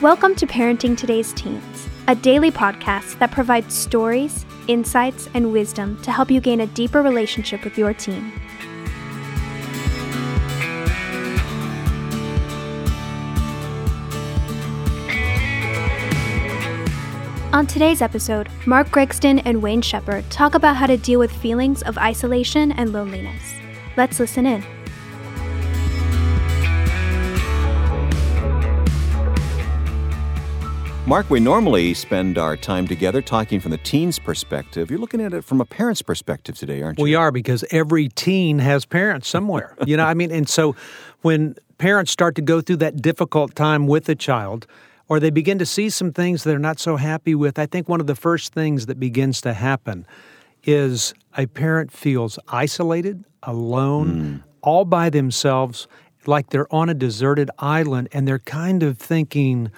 Welcome to Parenting Today's Teens, a daily podcast that provides stories, insights, and wisdom to help you gain a deeper relationship with your teen. On today's episode, Mark Gregston and Wayne Shepherd talk about how to deal with feelings of isolation and loneliness. Let's listen in. Mark, we normally spend our time together talking from the teen's perspective. You're looking at it from a parent's perspective today, aren't you? We are, because every teen has parents somewhere. You know, I mean, and so when parents start to go through that difficult time with a child, or they begin to see some things they're not so happy with, I think one of the first things that begins to happen is a parent feels isolated, alone, all by themselves, like they're on a deserted island, and they're kind of thinking,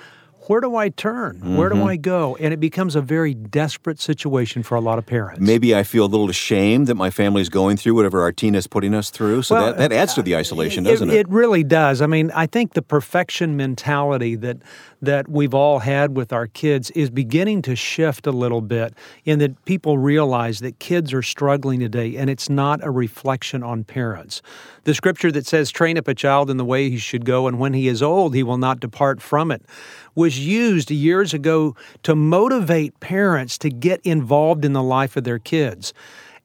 where do I turn? Where do I go? And it becomes a very desperate situation for a lot of parents. Maybe I feel a little ashamed that my family's going through whatever our teen is putting us through. So well, that adds to the isolation, doesn't it? It really does. I mean, I think the perfection mentality that we've all had with our kids is beginning to shift a little bit, in that people realize that kids are struggling today, and it's not a reflection on parents. The scripture that says, "Train up a child in the way he should go, and when he is old, he will not depart from it," was used years ago to motivate parents to get involved in the life of their kids.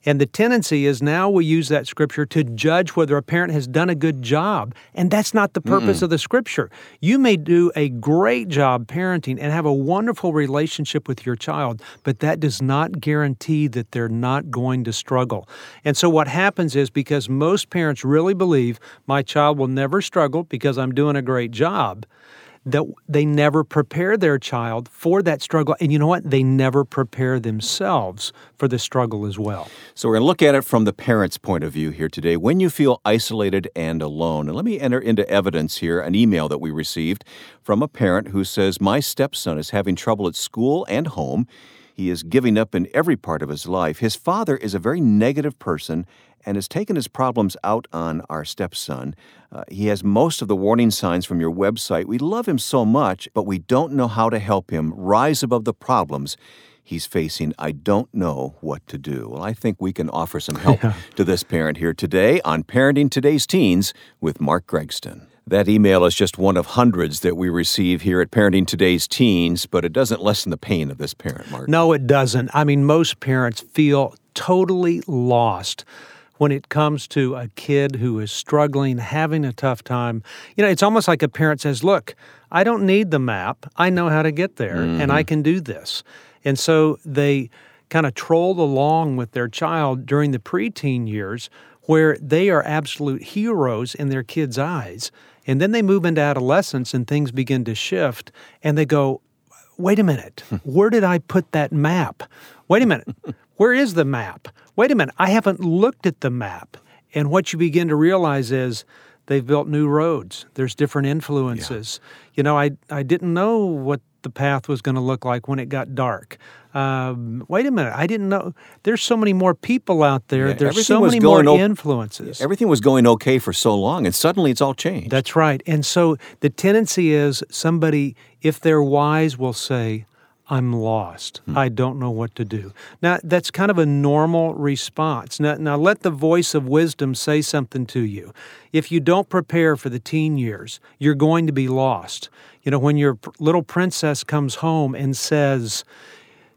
And the tendency is now we use that scripture to judge whether a parent has done a good job, and that's not the purpose of the scripture. You may do a great job parenting and have a wonderful relationship with your child, but that does not guarantee that they're not going to struggle. And so what happens is, because most parents really believe my child will never struggle because I'm doing a great job, that they never prepare their child for that struggle. And you know what? They never prepare themselves for the struggle as well. So we're going to look at it from the parent's point of view here today. When you feel isolated and alone, and let me enter into evidence here an email that we received from a parent who says, "My stepson is having trouble at school and home. He is giving up in every part of his life. His father is a very negative person and has taken his problems out on our stepson. He has most of the warning signs from your website. We love him so much, but we don't know how to help him rise above the problems he's facing. I don't know what to do." Well, I think we can offer some help to this parent here today on Parenting Today's Teens with Mark Gregston. That email is just one of hundreds that we receive here at Parenting Today's Teens, but it doesn't lessen the pain of this parent, Mark. No, it doesn't. I mean, most parents feel totally lost when it comes to a kid who is struggling, having a tough time. You know, it's almost like a parent says, "Look, I don't need the map. I know how to get there, and I can do this." And so they kind of troll along with their child during the preteen years, where they are absolute heroes in their kids' eyes. And then they move into adolescence and things begin to shift, and they go, "Wait a minute, where did I put that map? Wait a minute, where is the map? Wait a minute, I haven't looked at the map." And what you begin to realize is they've built new roads. There's different influences. Yeah. You know, I didn't know what the path was going to look like when it got dark. Wait a minute, I didn't know. There's so many more people out there. Yeah, there's so many more influences. Everything was going okay for so long, and suddenly it's all changed. That's right. And so the tendency is somebody, if they're wise, will say, "I'm lost. I don't know what to do." Now, that's kind of a normal response. Now, let the voice of wisdom say something to you. If you don't prepare for the teen years, you're going to be lost. You know, when your little princess comes home and says,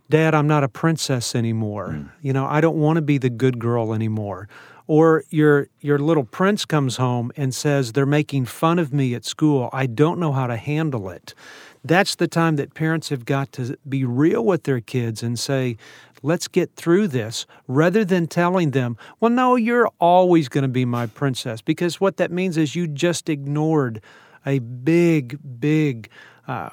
"Dad, I'm not a princess anymore. You know, I don't want to be the good girl anymore." Or your little prince comes home and says, "They're making fun of me at school. I don't know how to handle it." That's the time that parents have got to be real with their kids and say, "Let's get through this," rather than telling them, "Well, no, you're always going to be my princess," because what that means is you just ignored a big, big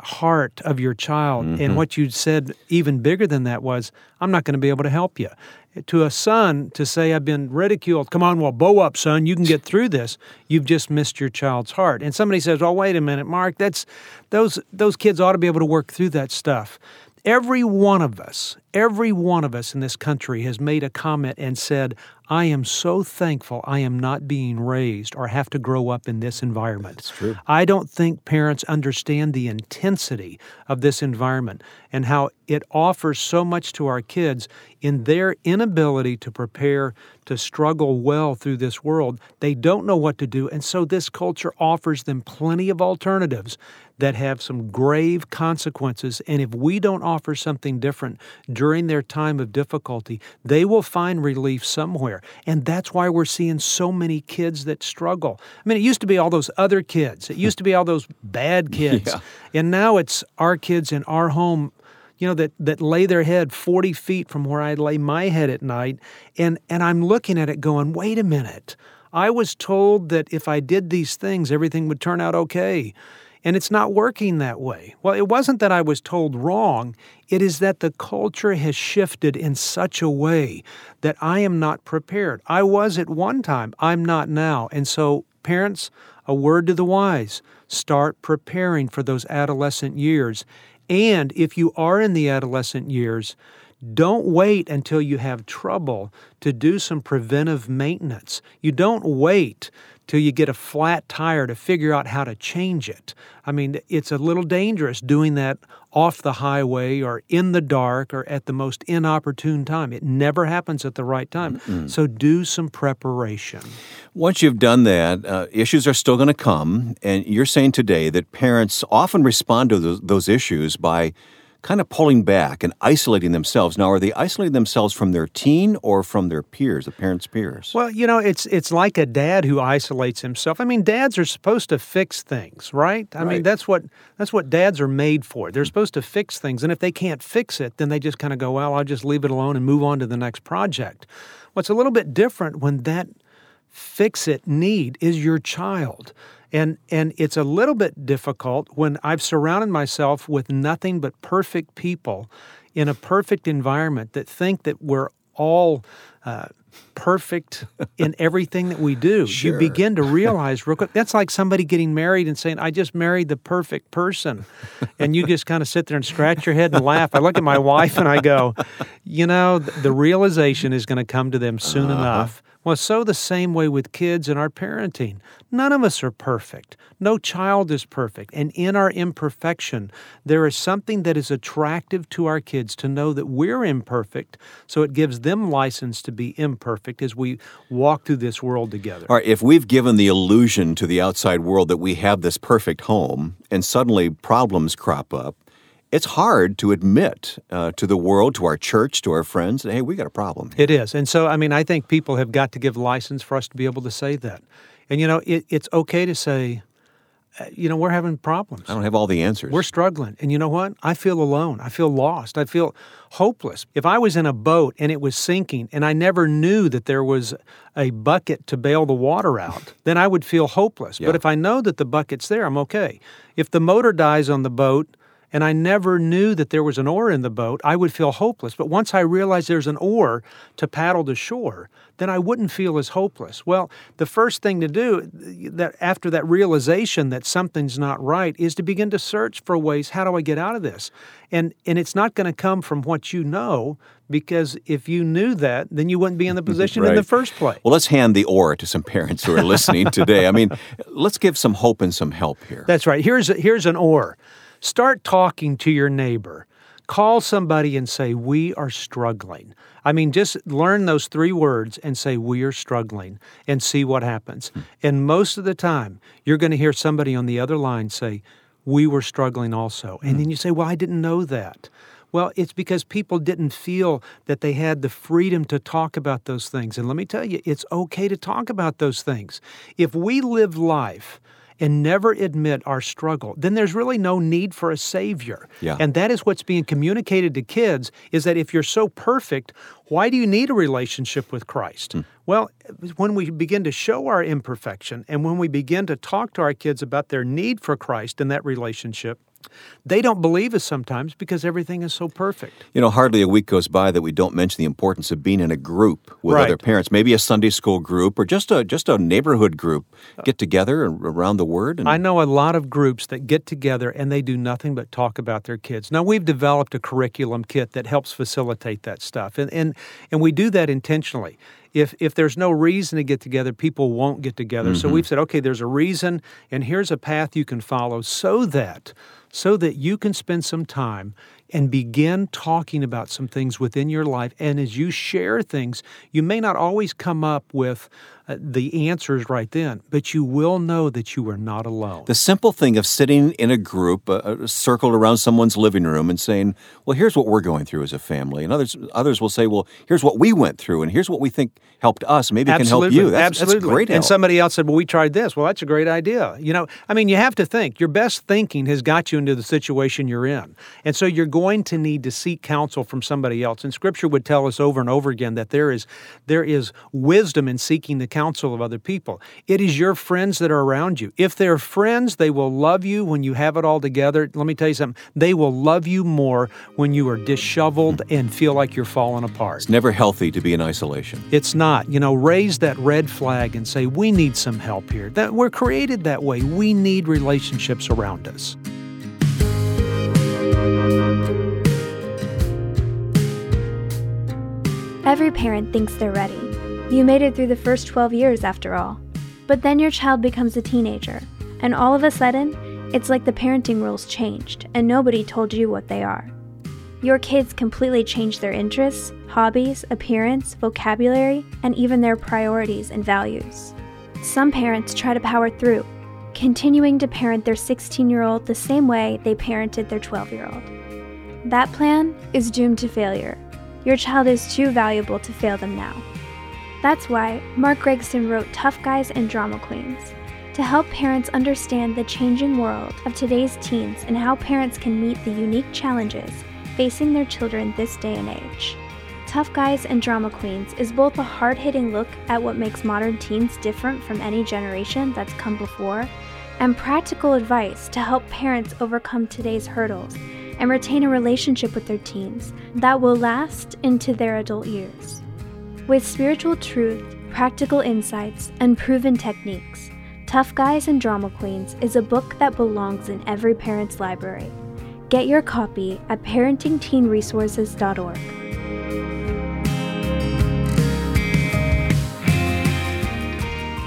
heart of your child. And what you said, even bigger than that, was, "I'm not going to be able to help you." To a son to say, "I've been ridiculed. Come on, well, bow up, son. You can get through this." You've just missed your child's heart. And somebody says, "Oh, wait a minute, Mark. Those kids ought to be able to work through that stuff." Every one of us in this country has made a comment and said, I am so thankful I am not being raised or have to grow up in this environment. That's true. I don't think parents understand the intensity of this environment and how it offers so much to our kids in their inability to prepare to struggle well through this world. They don't know what to do, and so this culture offers them plenty of alternatives that have some grave consequences, and if we don't offer something different during their time of difficulty, they will find relief somewhere, and that's why we're seeing so many kids that struggle. I mean, it used to be all those other kids. It used to be all those bad kids, and now it's our kids in our home, that lay their head 40 feet from where I lay my head at night, and I'm looking at it going, wait a minute, I was told that if I did these things, everything would turn out okay, and it's not working that way. Well, it wasn't that I was told wrong. It is that the culture has shifted in such a way that I am not prepared. I was at one time. I'm not now. And so, parents, a word to the wise, start preparing for those adolescent years. And if you are in the adolescent years, don't wait until you have trouble to do some preventive maintenance. You don't wait till you get a flat tire to figure out how to change it. I mean, it's a little dangerous doing that off the highway or in the dark or at the most inopportune time. It never happens at the right time. Mm-mm. So do some preparation. Once you've done that, issues are still going to come. And you're saying today that parents often respond to those issues by kind of pulling back and isolating themselves. Now, are they isolating themselves from their teen or from their peers, the parents' peers? Well, it's like a dad who isolates himself. I mean, dads are supposed to fix things, right? I mean, that's what dads are made for. They're supposed to fix things, and if they can't fix it, then they just kind of go, well, I'll just leave it alone and move on to the next project. What's a little bit different when that fix-it need is your child. And it's a little bit difficult when I've surrounded myself with nothing but perfect people in a perfect environment that think that we're all perfect in everything that we do. Sure. You begin to realize real quick, that's like somebody getting married and saying, I just married the perfect person. And you just kind of sit there and scratch your head and laugh. I look at my wife and I go, the realization is going to come to them soon enough. Well, so the same way with kids and our parenting. None of us are perfect. No child is perfect. And in our imperfection, there is something that is attractive to our kids to know that we're imperfect, so it gives them license to be imperfect as we walk through this world together. All right, if we've given the illusion to the outside world that we have this perfect home and suddenly problems crop up, it's hard to admit to the world, to our church, to our friends, that, hey, we got a problem here. It is. And so, I think people have got to give license for us to be able to say that. And, it's okay to say, we're having problems. I don't have all the answers. We're struggling. And you know what? I feel alone. I feel lost. I feel hopeless. If I was in a boat and it was sinking and I never knew that there was a bucket to bail the water out, then I would feel hopeless. Yeah. But if I know that the bucket's there, I'm okay. If the motor dies on the boat, and I never knew that there was an oar in the boat, I would feel hopeless. But once I realized there's an oar to paddle to shore, then I wouldn't feel as hopeless. Well, the first thing to do that after that realization that something's not right is to begin to search for ways, how do I get out of this? And it's not going to come from what you know, because if you knew that, then you wouldn't be in the position in the first place. Well, let's hand the oar to some parents who are listening today. Let's give some hope and some help here. That's right. Here's an oar. Start talking to your neighbor. Call somebody and say, we are struggling. Just learn those three words and say, we are struggling, and see what happens. Hmm. And most of the time, you're going to hear somebody on the other line say, we were struggling also. And then you say, well, I didn't know that. Well, it's because people didn't feel that they had the freedom to talk about those things. And let me tell you, it's okay to talk about those things. If we live life and never admit our struggle, then there's really no need for a savior. Yeah. And that is what's being communicated to kids, is that if you're so perfect, why do you need a relationship with Christ? Hmm. Well, when we begin to show our imperfection and when we begin to talk to our kids about their need for Christ in that relationship, they don't believe us sometimes because everything is so perfect. Hardly a week goes by that we don't mention the importance of being in a group with other parents, maybe a Sunday school group or just a neighborhood group. Get together around the Word. I know a lot of groups that get together and they do nothing but talk about their kids. Now, we've developed a curriculum kit that helps facilitate that stuff, and we do that intentionally. if there's no reason to get together, people won't get together. Mm-hmm. So we've said, okay, there's a reason, and here's a path you can follow so that you can spend some time and begin talking about some things within your life. And as you share things, you may not always come up with the answers right then, but you will know that you are not alone. The simple thing of sitting in a group, circled around someone's living room and saying, well, here's what we're going through as a family. And others will say, well, here's what we went through, and here's what we think helped us. Maybe it can help you. That's great help. And somebody else said, well, we tried this. Well, that's a great idea. You know, I mean, you have to think. Your best thinking has got you into the situation you're in. And so you're going to need to seek counsel from somebody else. And Scripture would tell us over and over again that there is wisdom in seeking the counsel of other people. It is your friends that are around you. If they're friends, they will love you when you have it all together. Let me tell you something. They will love you more when you are disheveled and feel like you're falling apart. It's never healthy to be in isolation. It's not. You know, raise that red flag and say, we need some help here. That we're created that way. We need relationships around us. Every parent thinks they're ready. You made it through the first 12 years after all. But then your child becomes a teenager, and all of a sudden, it's like the parenting rules changed and nobody told you what they are. Your kids completely change their interests, hobbies, appearance, vocabulary, and even their priorities and values. Some parents try to power through, continuing to parent their 16-year-old the same way they parented their 12-year-old. That plan is doomed to failure. Your child is too valuable to fail them now. That's why Mark Gregston wrote Tough Guys and Drama Queens, to help parents understand the changing world of today's teens and how parents can meet the unique challenges facing their children this day and age. Tough Guys and Drama Queens is both a hard-hitting look at what makes modern teens different from any generation that's come before, and practical advice to help parents overcome today's hurdles and retain a relationship with their teens that will last into their adult years. With spiritual truth, practical insights, and proven techniques, Tough Guys and Drama Queens is a book that belongs in every parent's library. Get your copy at ParentingTeenResources.org.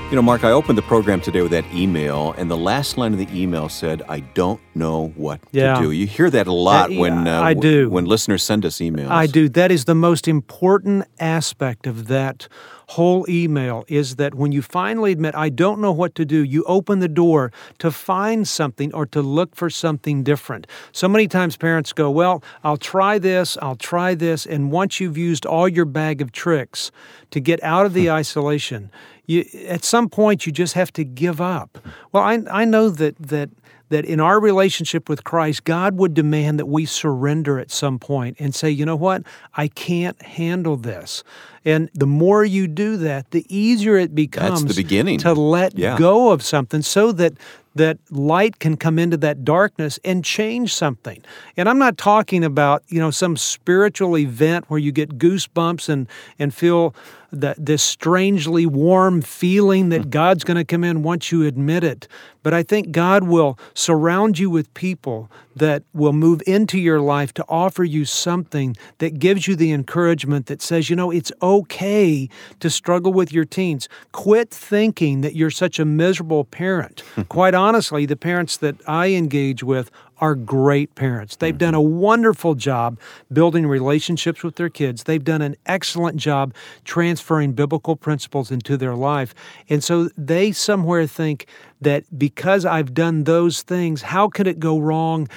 You know, Mark, I opened the program today with that email, and the last line of the email said, I don't know what to do. You hear that a lot when listeners send us emails. I do. That is the most important aspect of that whole email, is that when you finally admit, I don't know what to do, you open the door to find something or to look for something different. So many times parents go, well, I'll try this. And once you've used all your bag of tricks to get out of the isolation, you, at some point, you just have to give up. Well, I know that in our relationship with Christ, God would demand that we surrender at some point and say, you know what, I can't handle this. And the more you do that, the easier it becomes to let go of something so that light can come into that darkness and change something. And I'm not talking about, you know, some spiritual event where you get goosebumps and feel this strangely warm feeling that God's going to come in once you admit it. But I think God will surround you with people that will move into your life to offer you something that gives you the encouragement that says, you know, it's okay to struggle with your teens. Quit thinking that you're such a miserable parent. Quite honestly, the parents that I engage with are great parents. They've done a wonderful job building relationships with their kids. They've done an excellent job transferring biblical principles into their life. And so they somewhere think that because I've done those things, how could it go wrong?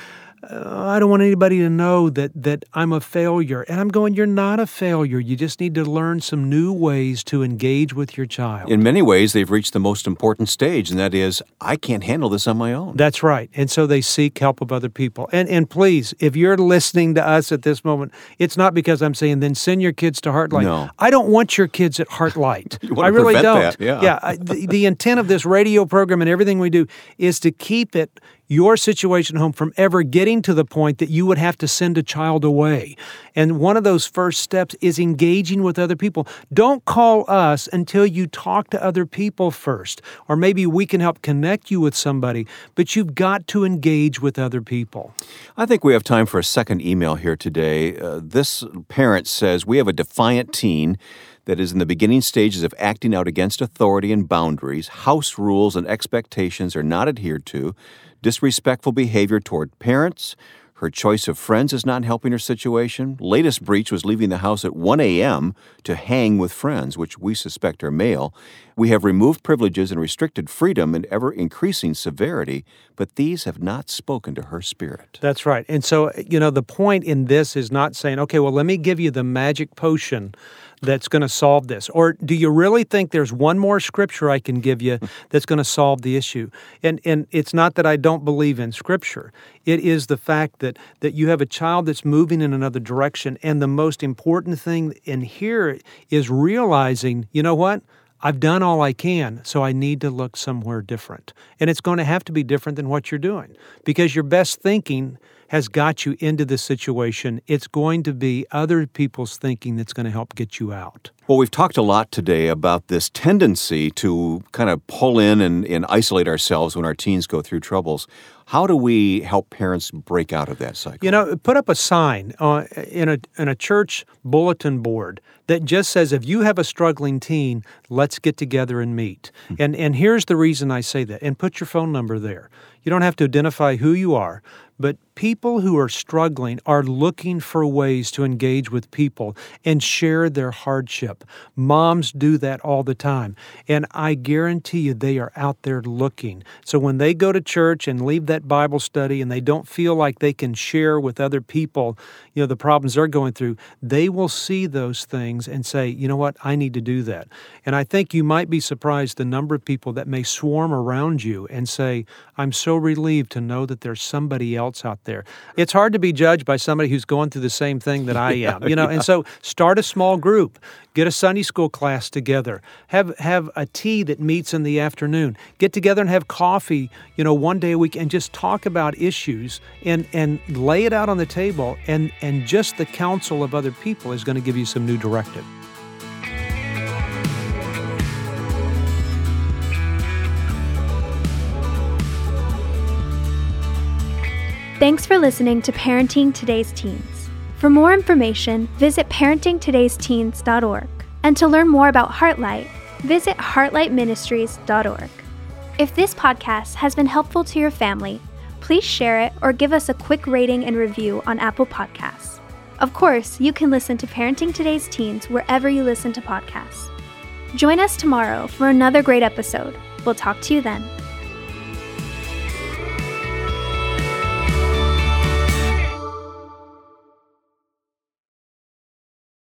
I don't want anybody to know that I'm a failure. And I'm going, you're not a failure. You just need to learn some new ways to engage with your child. In many ways, they've reached the most important stage, and that is, I can't handle this on my own. That's right. And so they seek help of other people. And please, if you're listening to us at this moment, it's not because I'm saying, then send your kids to Heartlight. No. I don't want your kids at Heartlight. I really don't. That. Yeah. The intent of this radio program and everything we do is to keep it your situation home from ever getting to the point that you would have to send a child away. And one of those first steps is engaging with other people. Don't call us until you talk to other people first, or maybe we can help connect you with somebody, but you've got to engage with other people. I think we have time for a second email here today. This parent says, we have a defiant teen that is in the beginning stages of acting out against authority and boundaries, house rules and expectations are not adhered to, disrespectful behavior toward parents, her choice of friends is not helping her situation. Latest breach was leaving the house at 1 a.m. to hang with friends, which we suspect are male. We have removed privileges and restricted freedom in ever-increasing severity, but these have not spoken to her spirit. That's right. And so, the point in this is not saying, okay, well, let me give you the magic potion that's going to solve this. Or do you really think there's one more scripture I can give you that's going to solve the issue? And it's not that I don't believe in scripture. It is the fact that you have a child that's moving in another direction. And the most important thing in here is realizing, you know what? I've done all I can, so I need to look somewhere different. And it's going to have to be different than what you're doing, because your best thinking has got you into this situation. It's going to be other people's thinking that's going to help get you out. Well, we've talked a lot today about this tendency to kind of pull in and isolate ourselves when our teens go through troubles. How do we help parents break out of that cycle? Put up a sign in a church bulletin board that just says, if you have a struggling teen, let's get together and meet. Mm-hmm. And here's the reason I say that. And put your phone number there. You don't have to identify who you are, but people who are struggling are looking for ways to engage with people and share their hardship. Moms do that all the time, and I guarantee you they are out there looking. So when they go to church and leave that Bible study and they don't feel like they can share with other people, the problems they're going through, they will see those things and say, you know what, I need to do that. And I think you might be surprised the number of people that may swarm around you and say, I'm so relieved to know that there's somebody else out there. It's hard to be judged by somebody who's going through the same thing that I am, And so start a small group, get a Sunday school class together, have a tea that meets in the afternoon, get together and have coffee, one day a week, and just talk about issues and lay it out on the table, and just the counsel of other people is going to give you some new directive. Thanks for listening to Parenting Today's Teens. For more information, visit parentingtodaysteens.org. And to learn more about Heartlight, visit heartlightministries.org. If this podcast has been helpful to your family, please share it or give us a quick rating and review on Apple Podcasts. Of course, you can listen to Parenting Today's Teens wherever you listen to podcasts. Join us tomorrow for another great episode. We'll talk to you then.